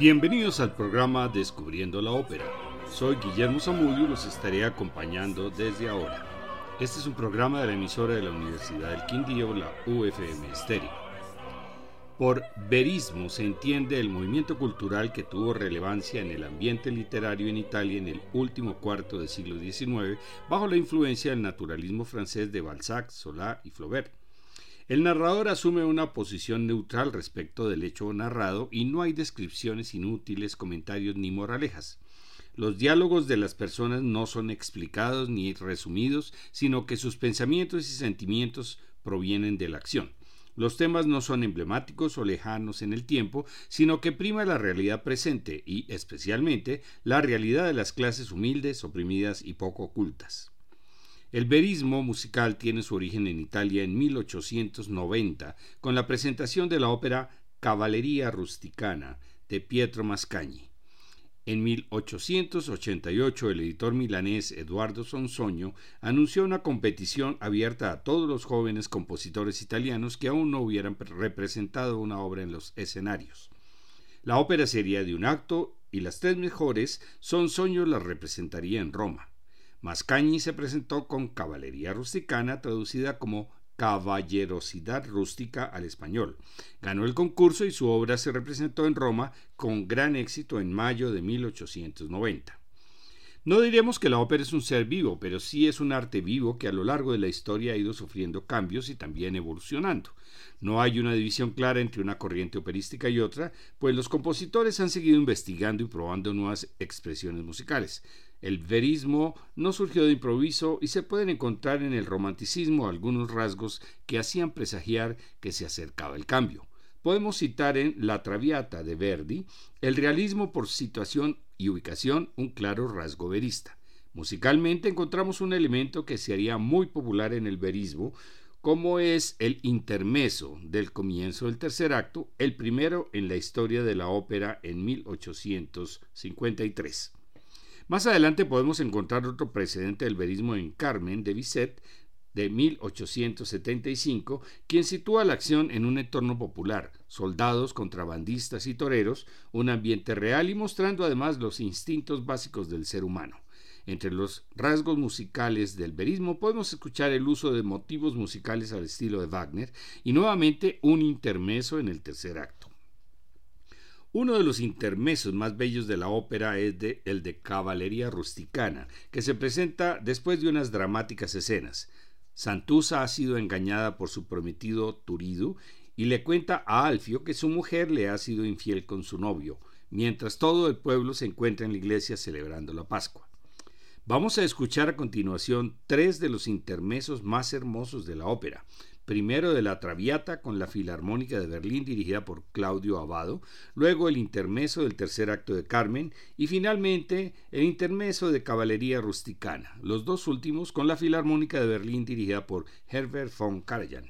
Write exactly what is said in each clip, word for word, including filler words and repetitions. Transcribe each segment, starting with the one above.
Bienvenidos al programa Descubriendo la Ópera. Soy Guillermo Zamudio y los estaré acompañando desde ahora. Este es un programa de la emisora de la Universidad del Quindío, la U F M Estéreo. Por verismo se entiende el movimiento cultural que tuvo relevancia en el ambiente literario en Italia en el último cuarto del siglo diecinueve, bajo la influencia del naturalismo francés de Balzac, Zola y Flaubert. El narrador asume una posición neutral respecto del hecho narrado y no hay descripciones inútiles, comentarios ni moralejas. Los diálogos de las personas no son explicados ni resumidos, sino que sus pensamientos y sentimientos provienen de la acción. Los temas no son emblemáticos o lejanos en el tiempo, sino que prima la realidad presente y, especialmente, la realidad de las clases humildes, oprimidas y poco cultas. El verismo musical tiene su origen en Italia en mil ochocientos noventa, con la presentación de la ópera Cavalleria Rusticana de Pietro Mascagni. En mil ochocientos ochenta y ocho, el editor milanés Eduardo Sonzogno anunció una competición abierta a todos los jóvenes compositores italianos que aún no hubieran representado una obra en los escenarios. La ópera sería de un acto y las tres mejores Sonzogno las representaría en Roma. Mascagni se presentó con Cavalleria Rusticana, traducida como Caballerosidad Rústica al español. Ganó el concurso y su obra se representó en Roma con gran éxito en mayo de mil ochocientos noventa. No diremos que la ópera es un ser vivo, pero sí es un arte vivo que a lo largo de la historia ha ido sufriendo cambios y también evolucionando. No hay una división clara entre una corriente operística y otra, pues los compositores han seguido investigando y probando nuevas expresiones musicales. El verismo no surgió de improviso y se pueden encontrar en el romanticismo algunos rasgos que hacían presagiar que se acercaba el cambio. Podemos citar en La Traviata de Verdi el realismo por situación y ubicación, un claro rasgo verista. Musicalmente encontramos un elemento que se haría muy popular en el verismo, como es el intermezzo del comienzo del tercer acto, el primero en la historia de la ópera en mil ochocientos cincuenta y tres. Más adelante podemos encontrar otro precedente del verismo en Carmen de Bizet de mil ochocientos setenta y cinco, quien sitúa la acción en un entorno popular, soldados, contrabandistas y toreros, un ambiente real y mostrando además los instintos básicos del ser humano. Entre los rasgos musicales del verismo podemos escuchar el uso de motivos musicales al estilo de Wagner y nuevamente un intermezzo en el tercer acto. Uno de los intermezzos más bellos de la ópera es de, el de Cavalleria Rusticana, que se presenta después de unas dramáticas escenas. Santuza ha sido engañada por su prometido Turidu y le cuenta a Alfio que su mujer le ha sido infiel con su novio, mientras todo el pueblo se encuentra en la iglesia celebrando la Pascua. Vamos a escuchar a continuación tres de los intermezzos más hermosos de la ópera. Primero de La Traviata con la Filarmónica de Berlín dirigida por Claudio Abbado, luego el intermezzo del tercer acto de Carmen y finalmente el intermezzo de Cavalleria Rusticana, los dos últimos con la Filarmónica de Berlín dirigida por Herbert von Karajan.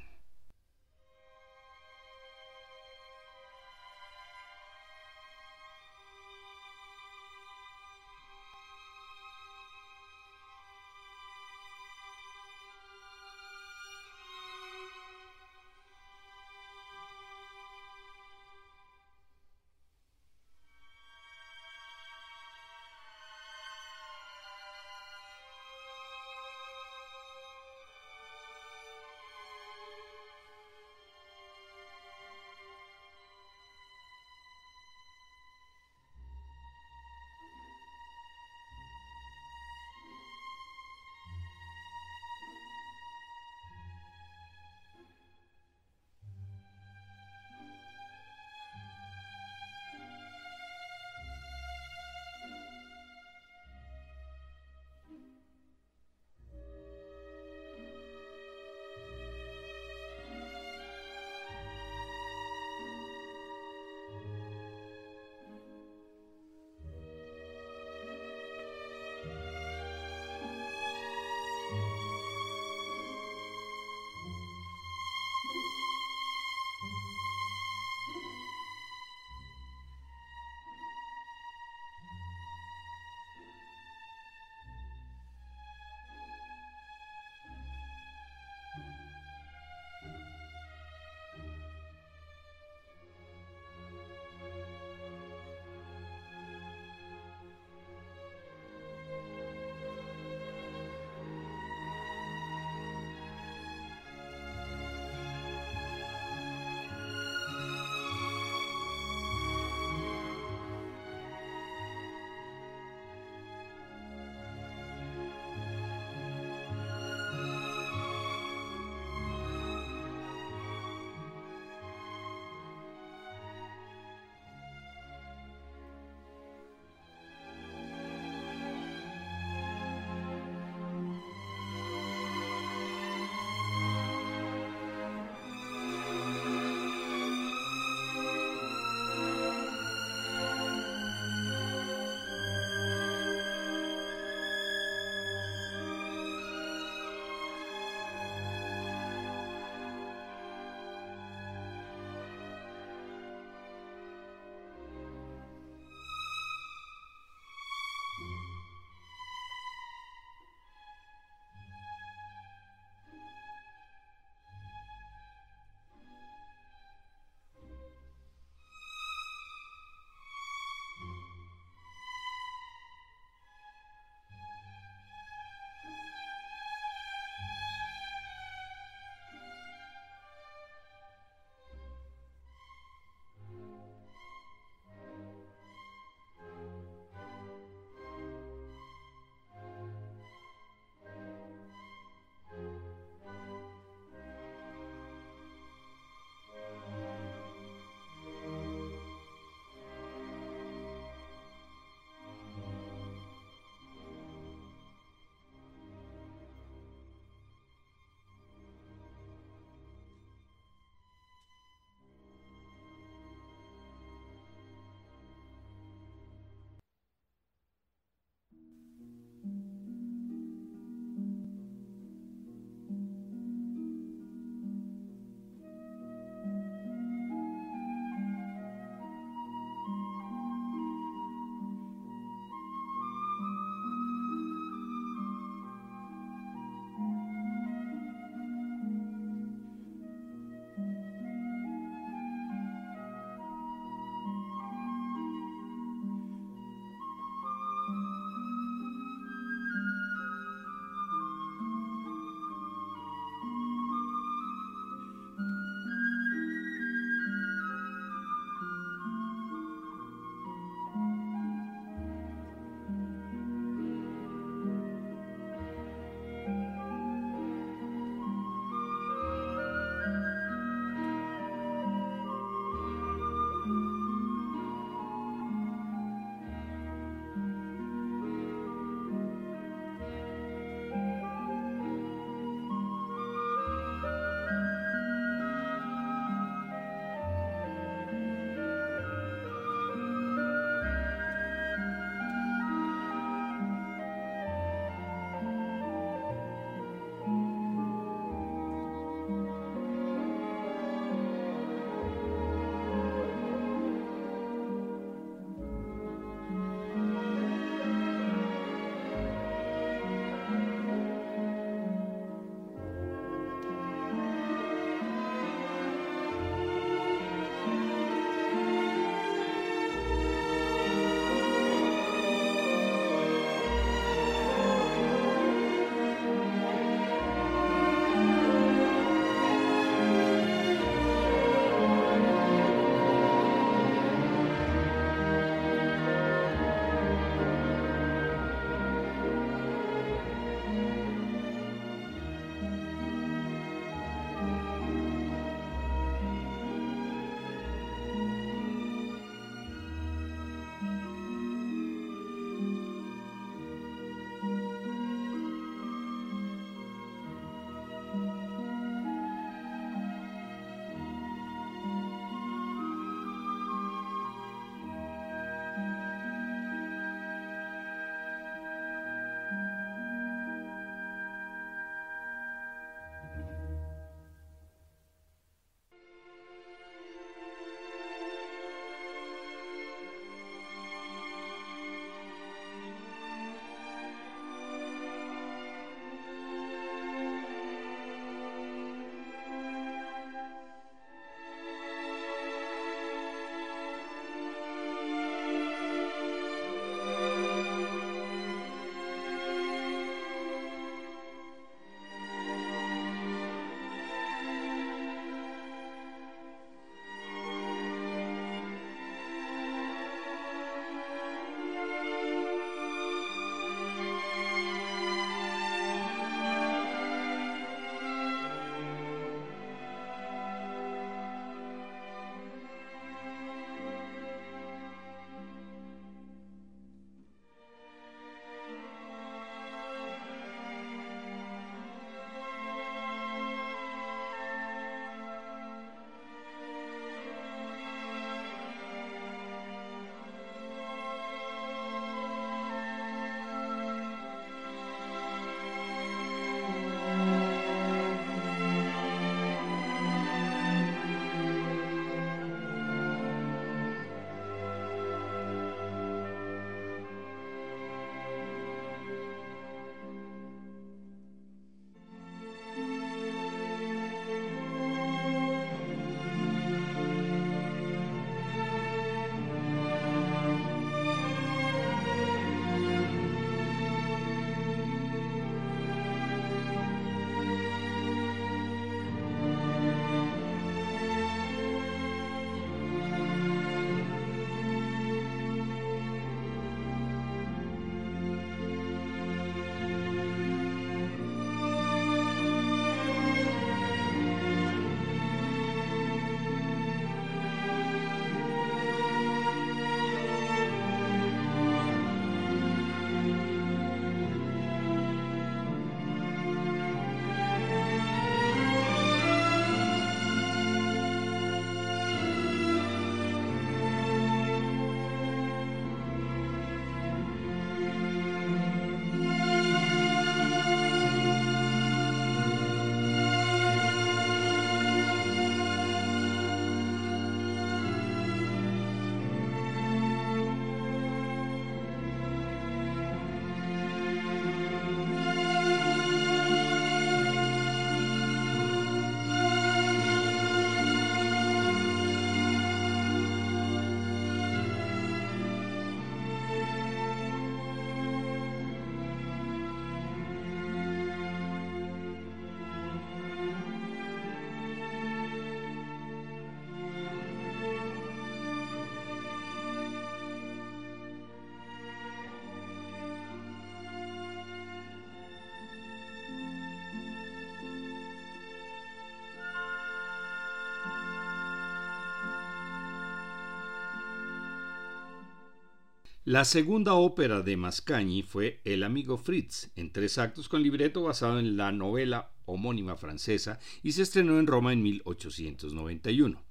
La segunda ópera de Mascagni fue El amigo Fritz, en tres actos con libreto basado en la novela homónima francesa, y se estrenó en Roma en mil ochocientos noventa y uno.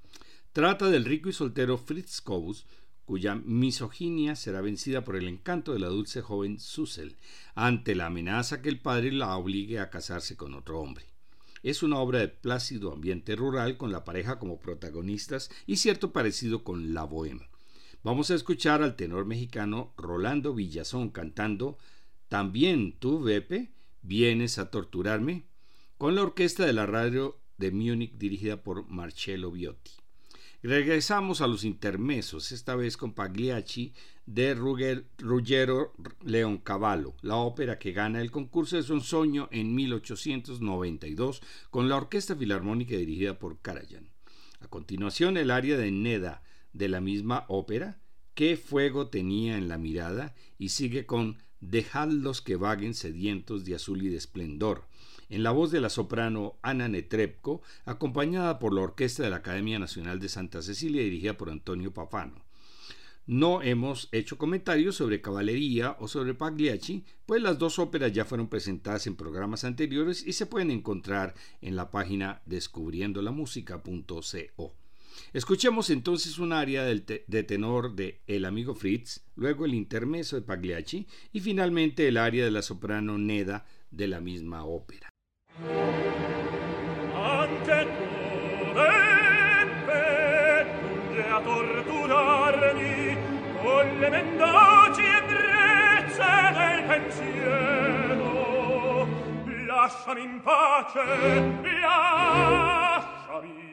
Trata del rico y soltero Fritz Cobus, cuya misoginia será vencida por el encanto de la dulce joven Suzel, ante la amenaza que el padre la obligue a casarse con otro hombre. Es una obra de plácido ambiente rural con la pareja como protagonistas y cierto parecido con La Bohème. Vamos a escuchar al tenor mexicano Rolando Villazón cantando También tú, Bepe, vienes a torturarme, con la orquesta de la radio de Múnich dirigida por Marcello Viotti. Regresamos a los intermesos, esta vez con Pagliacci de Rugger, Ruggero Leoncavallo, la ópera que gana el concurso de Sonzogno en mil ochocientos noventa y dos con la Orquesta Filarmónica dirigida por Karajan. A continuación, el aria de Neda de la misma ópera, Qué fuego tenía en la mirada, y sigue con Dejadlos que vaguen sedientos de azul y de esplendor, en la voz de la soprano Ana Netrebko, acompañada por la Orquesta de la Academia Nacional de Santa Cecilia, dirigida por Antonio Pappano. No hemos hecho comentarios sobre Cavalleria o sobre Pagliacci, pues las dos óperas ya fueron presentadas en programas anteriores y se pueden encontrar en la página descubriendo la música punto co. Escuchemos entonces un aria te- de tenor de El amigo Fritz, luego el intermezzo de Pagliacci y finalmente el aria de la soprano Neda de la misma ópera. Anche tu, Beppe, giunge a torturarmi con le mendaci ebbrezze del pensiero. Lasciami in pace, lasciami.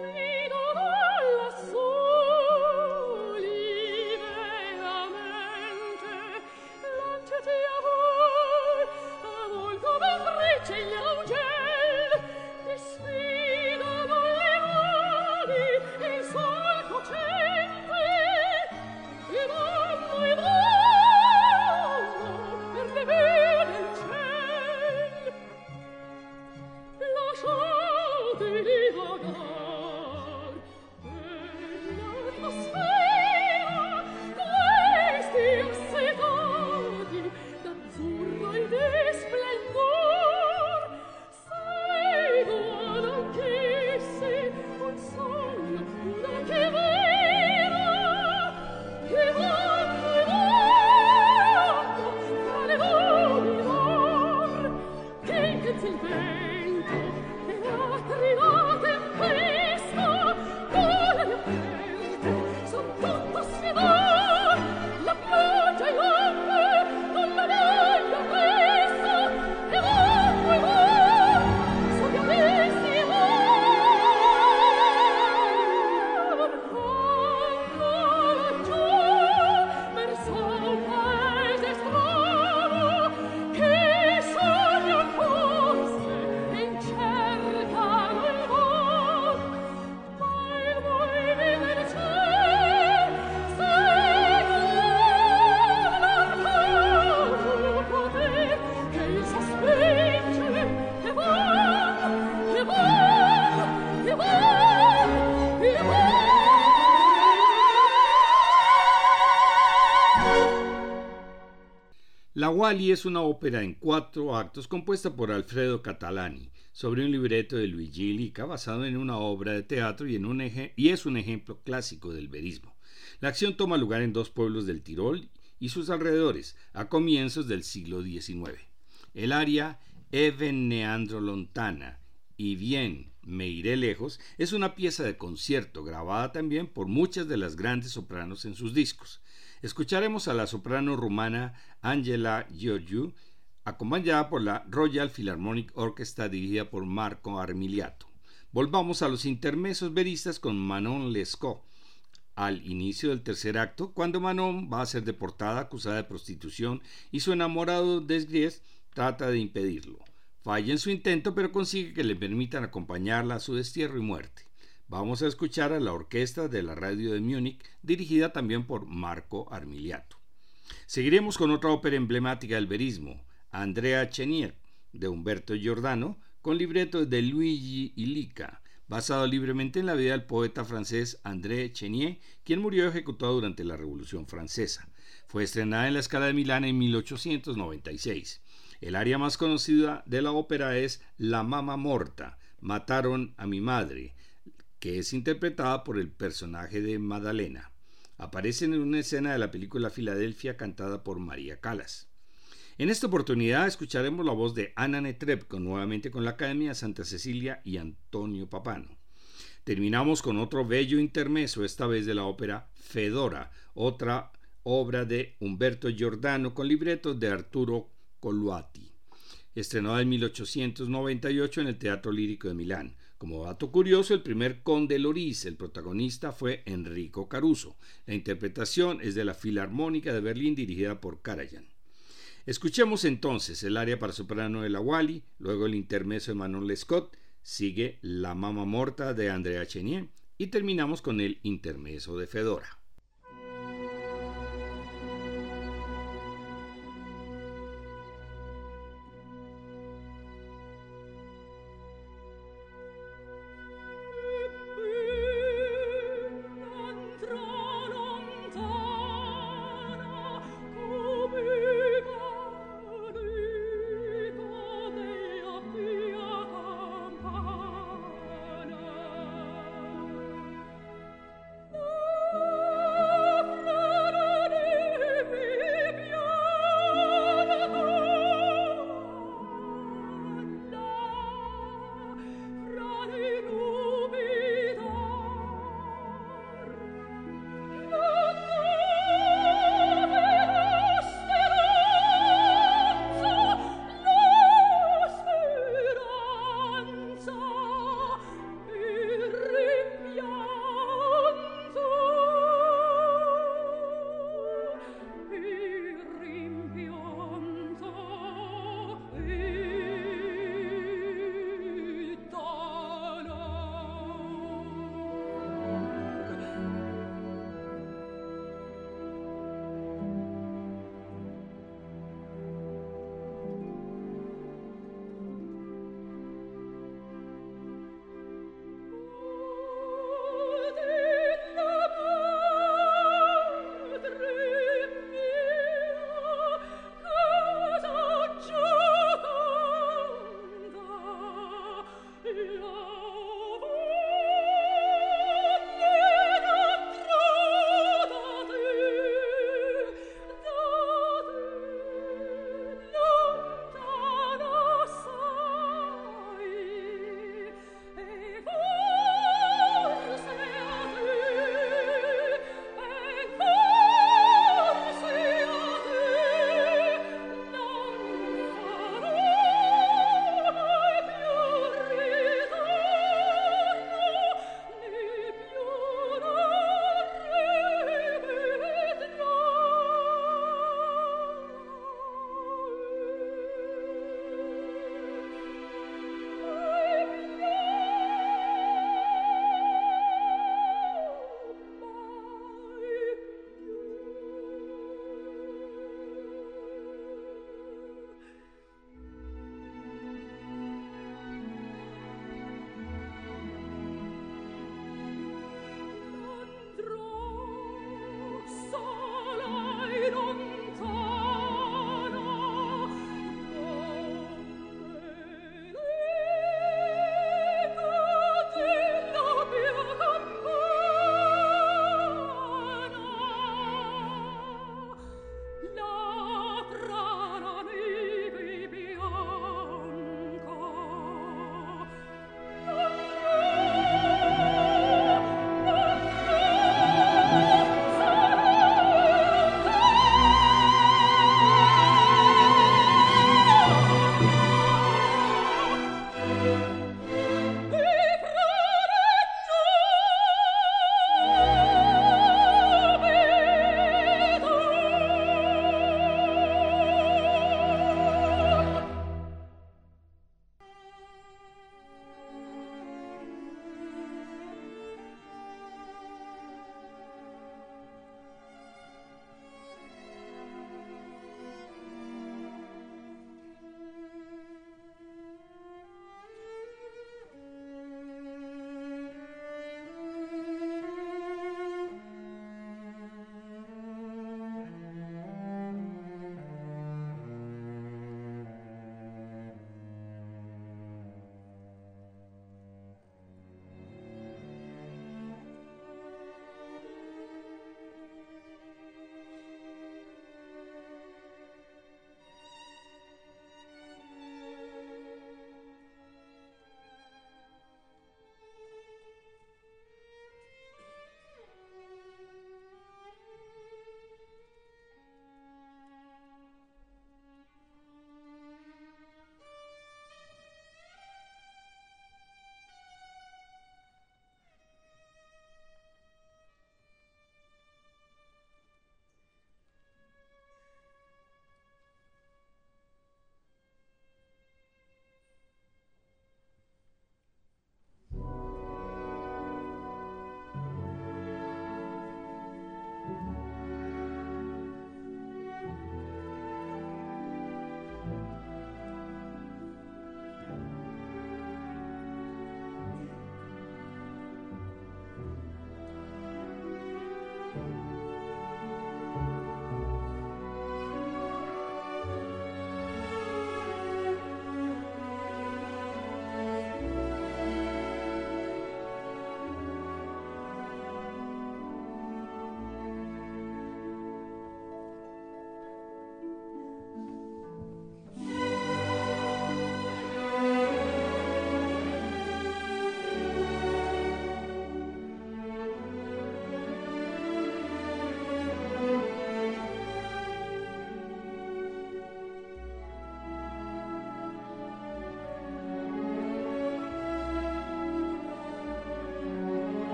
Strino La Wally es una ópera en cuatro actos compuesta por Alfredo Catalani sobre un libreto de Luigi Illica basado en una obra de teatro y, en un eje, y es un ejemplo clásico del verismo. La acción toma lugar en dos pueblos del Tirol y sus alrededores a comienzos del siglo diecinueve. El aria «E ven neandro lontana» y «Bien, me iré lejos» es una pieza de concierto grabada también por muchas de las grandes sopranos en sus discos. Escucharemos a la soprano rumana Angela Gheorghiu, acompañada por la Royal Philharmonic Orchestra dirigida por Marco Armiliato. Volvamos a los intermezos veristas con Manon Lescaut. Al inicio del tercer acto, cuando Manon va a ser deportada acusada de prostitución y su enamorado Desgries trata de impedirlo. Falla en su intento, pero consigue que le permitan acompañarla a su destierro y muerte. Vamos a escuchar a la orquesta de la radio de Múnich, dirigida también por Marco Armiliato. Seguiremos con otra ópera emblemática del verismo, Andrea Chenier, de Umberto Giordano, con libreto de Luigi Illica, basado libremente en la vida del poeta francés André Chenier, quien murió ejecutado durante la Revolución Francesa. Fue estrenada en la Scala de Milán en mil ochocientos noventa y seis. El aria más conocida de la ópera es La Mama Morta, Mataron a mi madre, que es interpretada por el personaje de Madalena. Aparece en una escena de la película Filadelfia, cantada por María Callas. En esta oportunidad escucharemos la voz de Anna Netrebko, nuevamente con la Academia Santa Cecilia y Antonio Pappano. Terminamos con otro bello intermezzo, esta vez de la ópera Fedora, otra obra de Umberto Giordano con libretos de Arturo Coluati, estrenada en mil ochocientos noventa y ocho en el Teatro Lírico de Milán. Como dato curioso, el primer conde Loris, el protagonista, fue Enrico Caruso. La interpretación es de la Filarmónica de Berlín, dirigida por Karajan. Escuchemos entonces el aria para soprano de La Wally, luego el intermezzo de Manon Lescaut, sigue La Mama Morta de Andrea Chenier y terminamos con el intermezzo de Fedora. Oh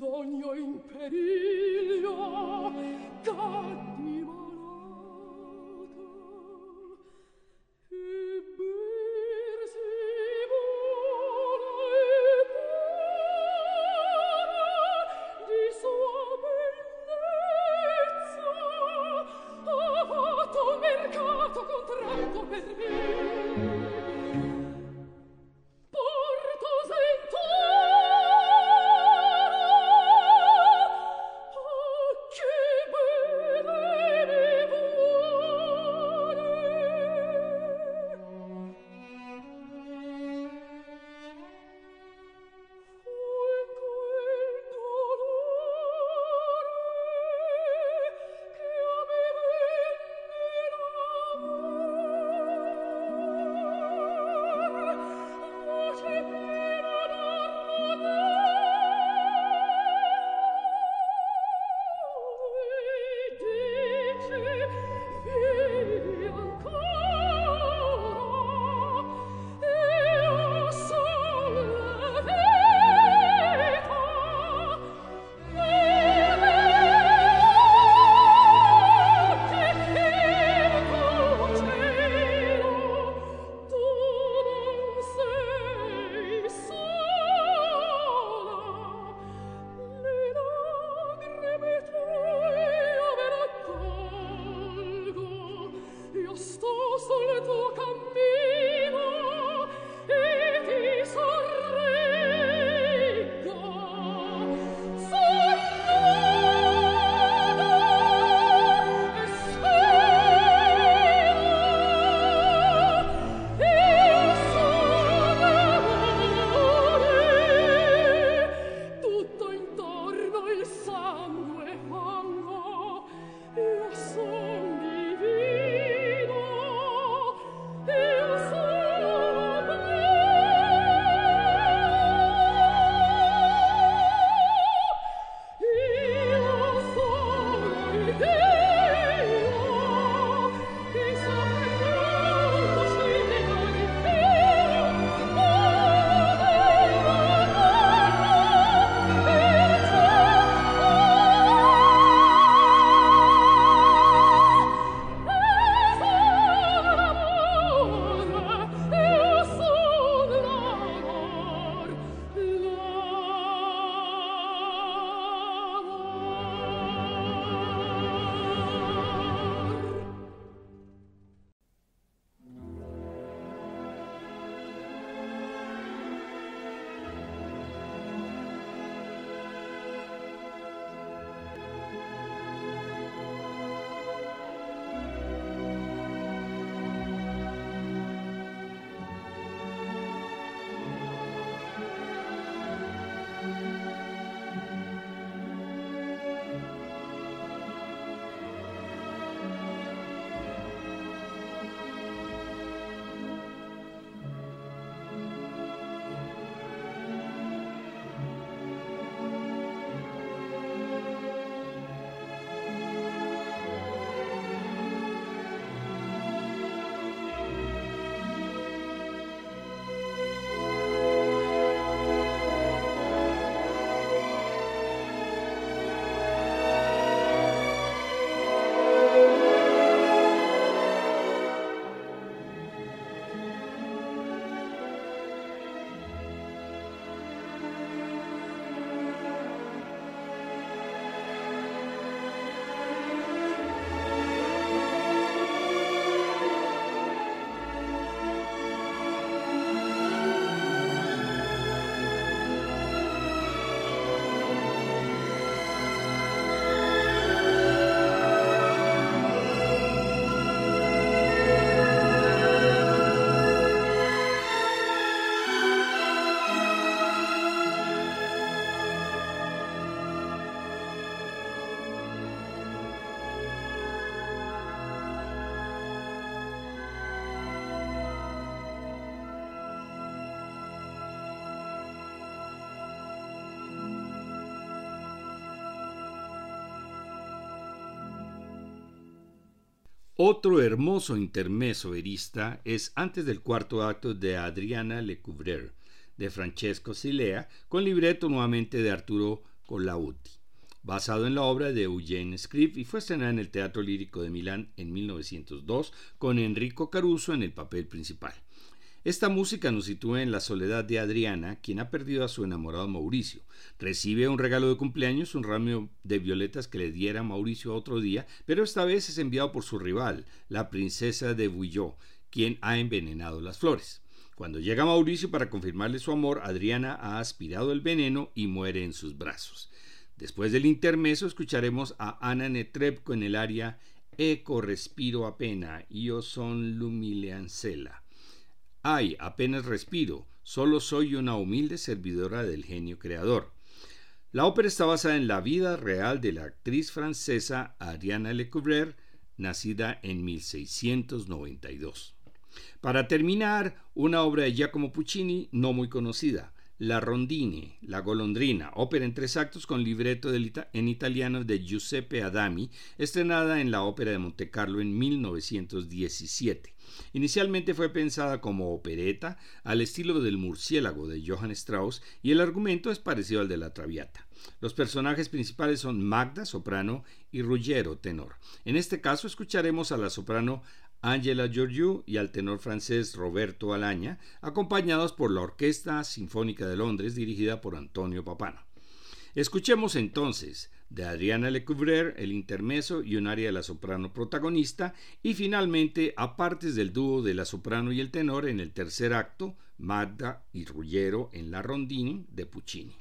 bisogno in periglio da divorata e birsi vuole di sua bellezza ha fatto un mercato contratto per me. Otro hermoso intermezzo verista es antes del cuarto acto de Adriana Lecouvreur, de Francesco Silea, con libreto nuevamente de Arturo con la U T I, basado en la obra de Eugene Scribb, y fue estrenada en el Teatro Lírico de Milán en mil novecientos dos, con Enrico Caruso en el papel principal. Esta música nos sitúa en la soledad de Adriana, quien ha perdido a su enamorado Mauricio. Recibe un regalo de cumpleaños, un ramo de violetas que le diera Mauricio otro día, pero esta vez es enviado por su rival, la princesa de Bouillot, quien ha envenenado las flores. Cuando llega Mauricio para confirmarle su amor, Adriana ha aspirado el veneno y muere en sus brazos. Después del intermezzo escucharemos a Anna Netrebko en el aria «Eco respiro appena, io son l'umile ancella». Ay, apenas respiro, solo soy una humilde servidora del genio creador. La ópera está basada en la vida real de la actriz francesa Adriana Lecouvreur, nacida en mil seiscientos noventa y dos. Para terminar, una obra de Giacomo Puccini no muy conocida, La Rondine, La Golondrina, ópera en tres actos con libreto de ita- en italiano de Giuseppe Adami, estrenada en la Ópera de Monte Carlo en mil novecientos diecisiete. Inicialmente fue pensada como opereta al estilo del Murciélago de Johann Strauss, y el argumento es parecido al de La Traviata. Los personajes principales son Magda, soprano, y Ruggiero, tenor. En este caso escucharemos a la soprano Angela Gheorghiu y al tenor francés Roberto Alaña, acompañados por la Orquesta Sinfónica de Londres dirigida por Antonio Pappano. Escuchemos entonces de Adriana Lecouvreur el intermezzo y un aria de la soprano protagonista, y finalmente a partes del dúo de la soprano y el tenor en el tercer acto, Magda y Ruggiero en La Rondine de Puccini.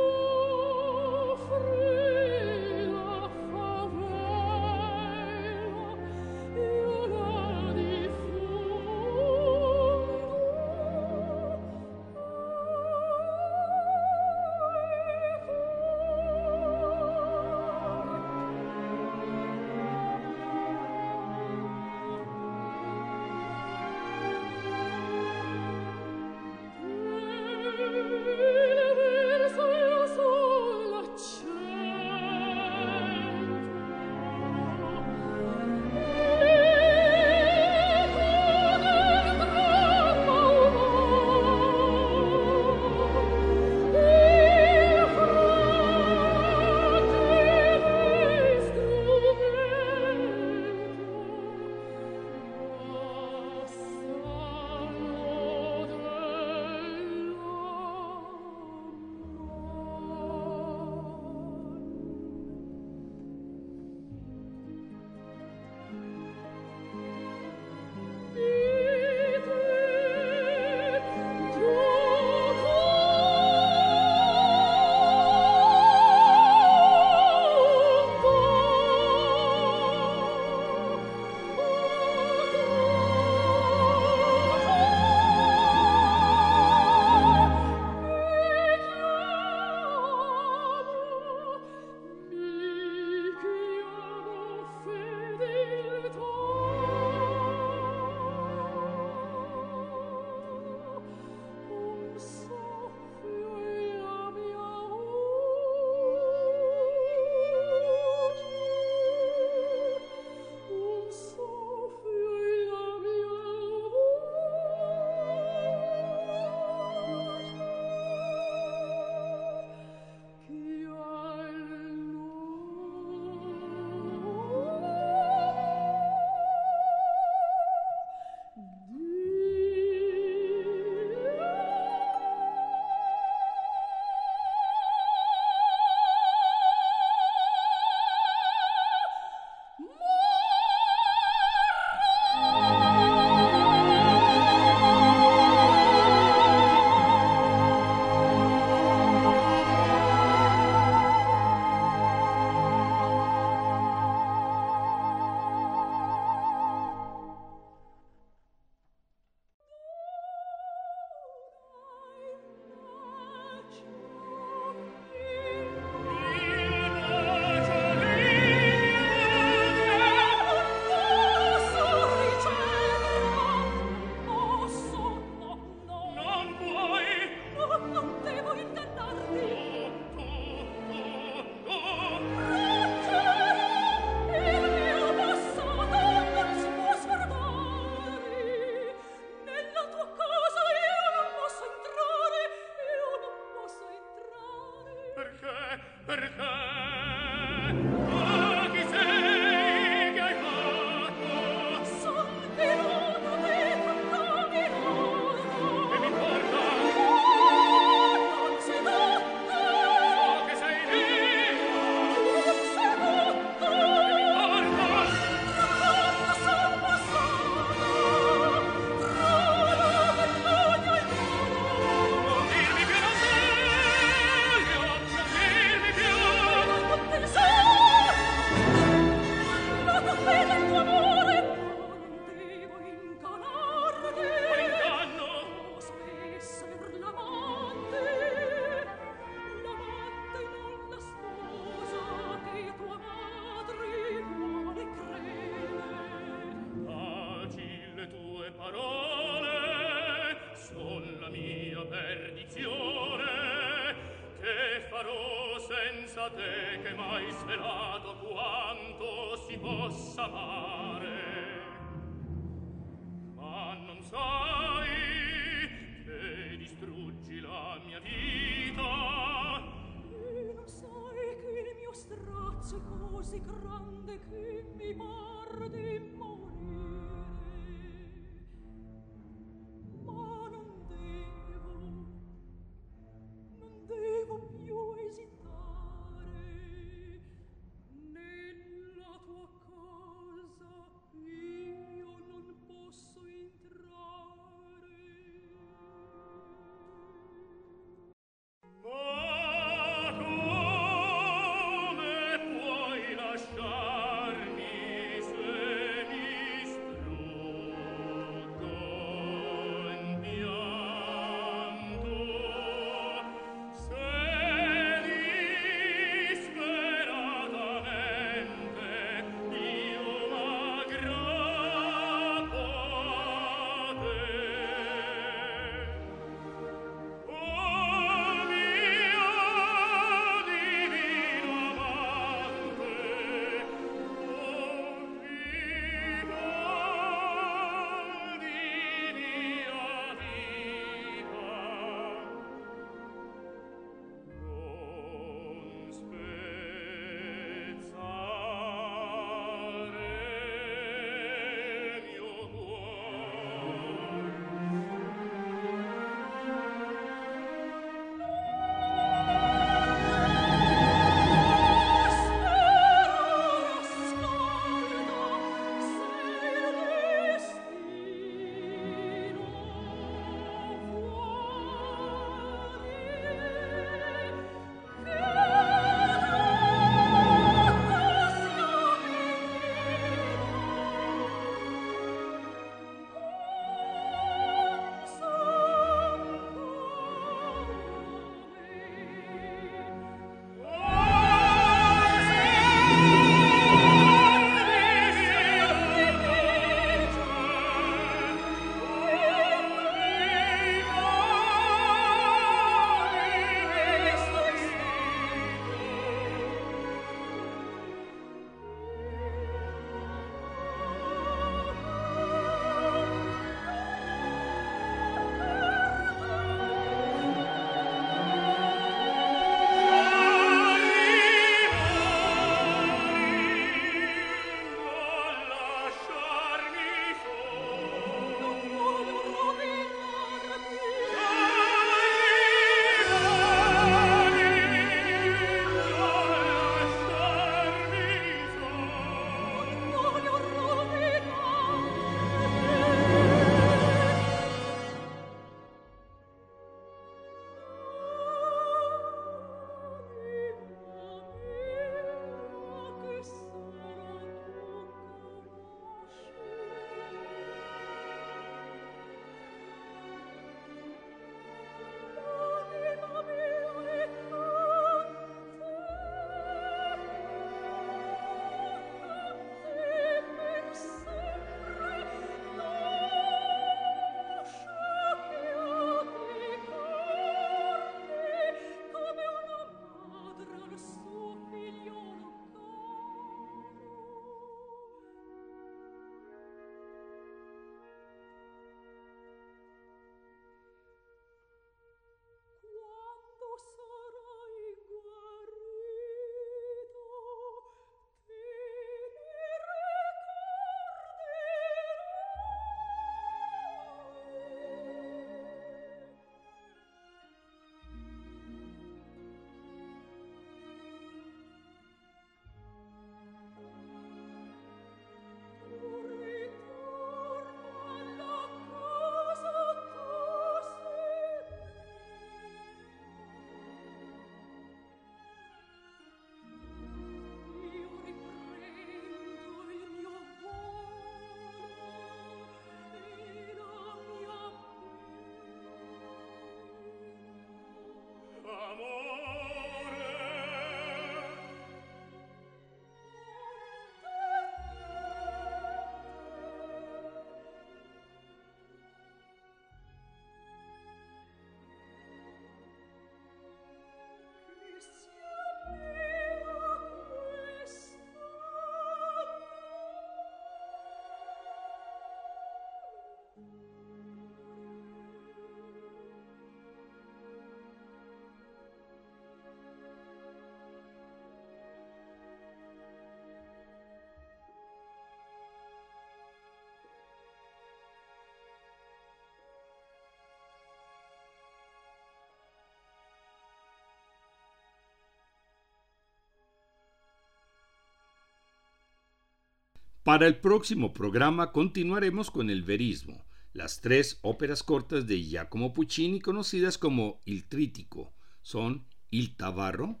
Para el próximo programa continuaremos con el verismo, las tres óperas cortas de Giacomo Puccini conocidas como Il Trítico, son Il Tabarro,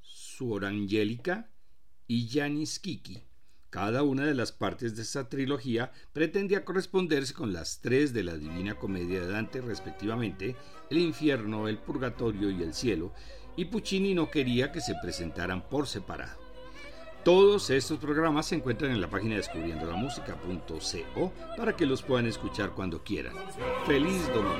Suor Angelica y Janis Kiki. Cada una de las partes de esta trilogía pretendía corresponderse con las tres de la Divina Comedia de Dante respectivamente, el infierno, el purgatorio y el cielo, y Puccini no quería que se presentaran por separado. Todos estos programas se encuentran en la página descubriendo la música punto co para que los puedan escuchar cuando quieran. ¡Feliz domingo!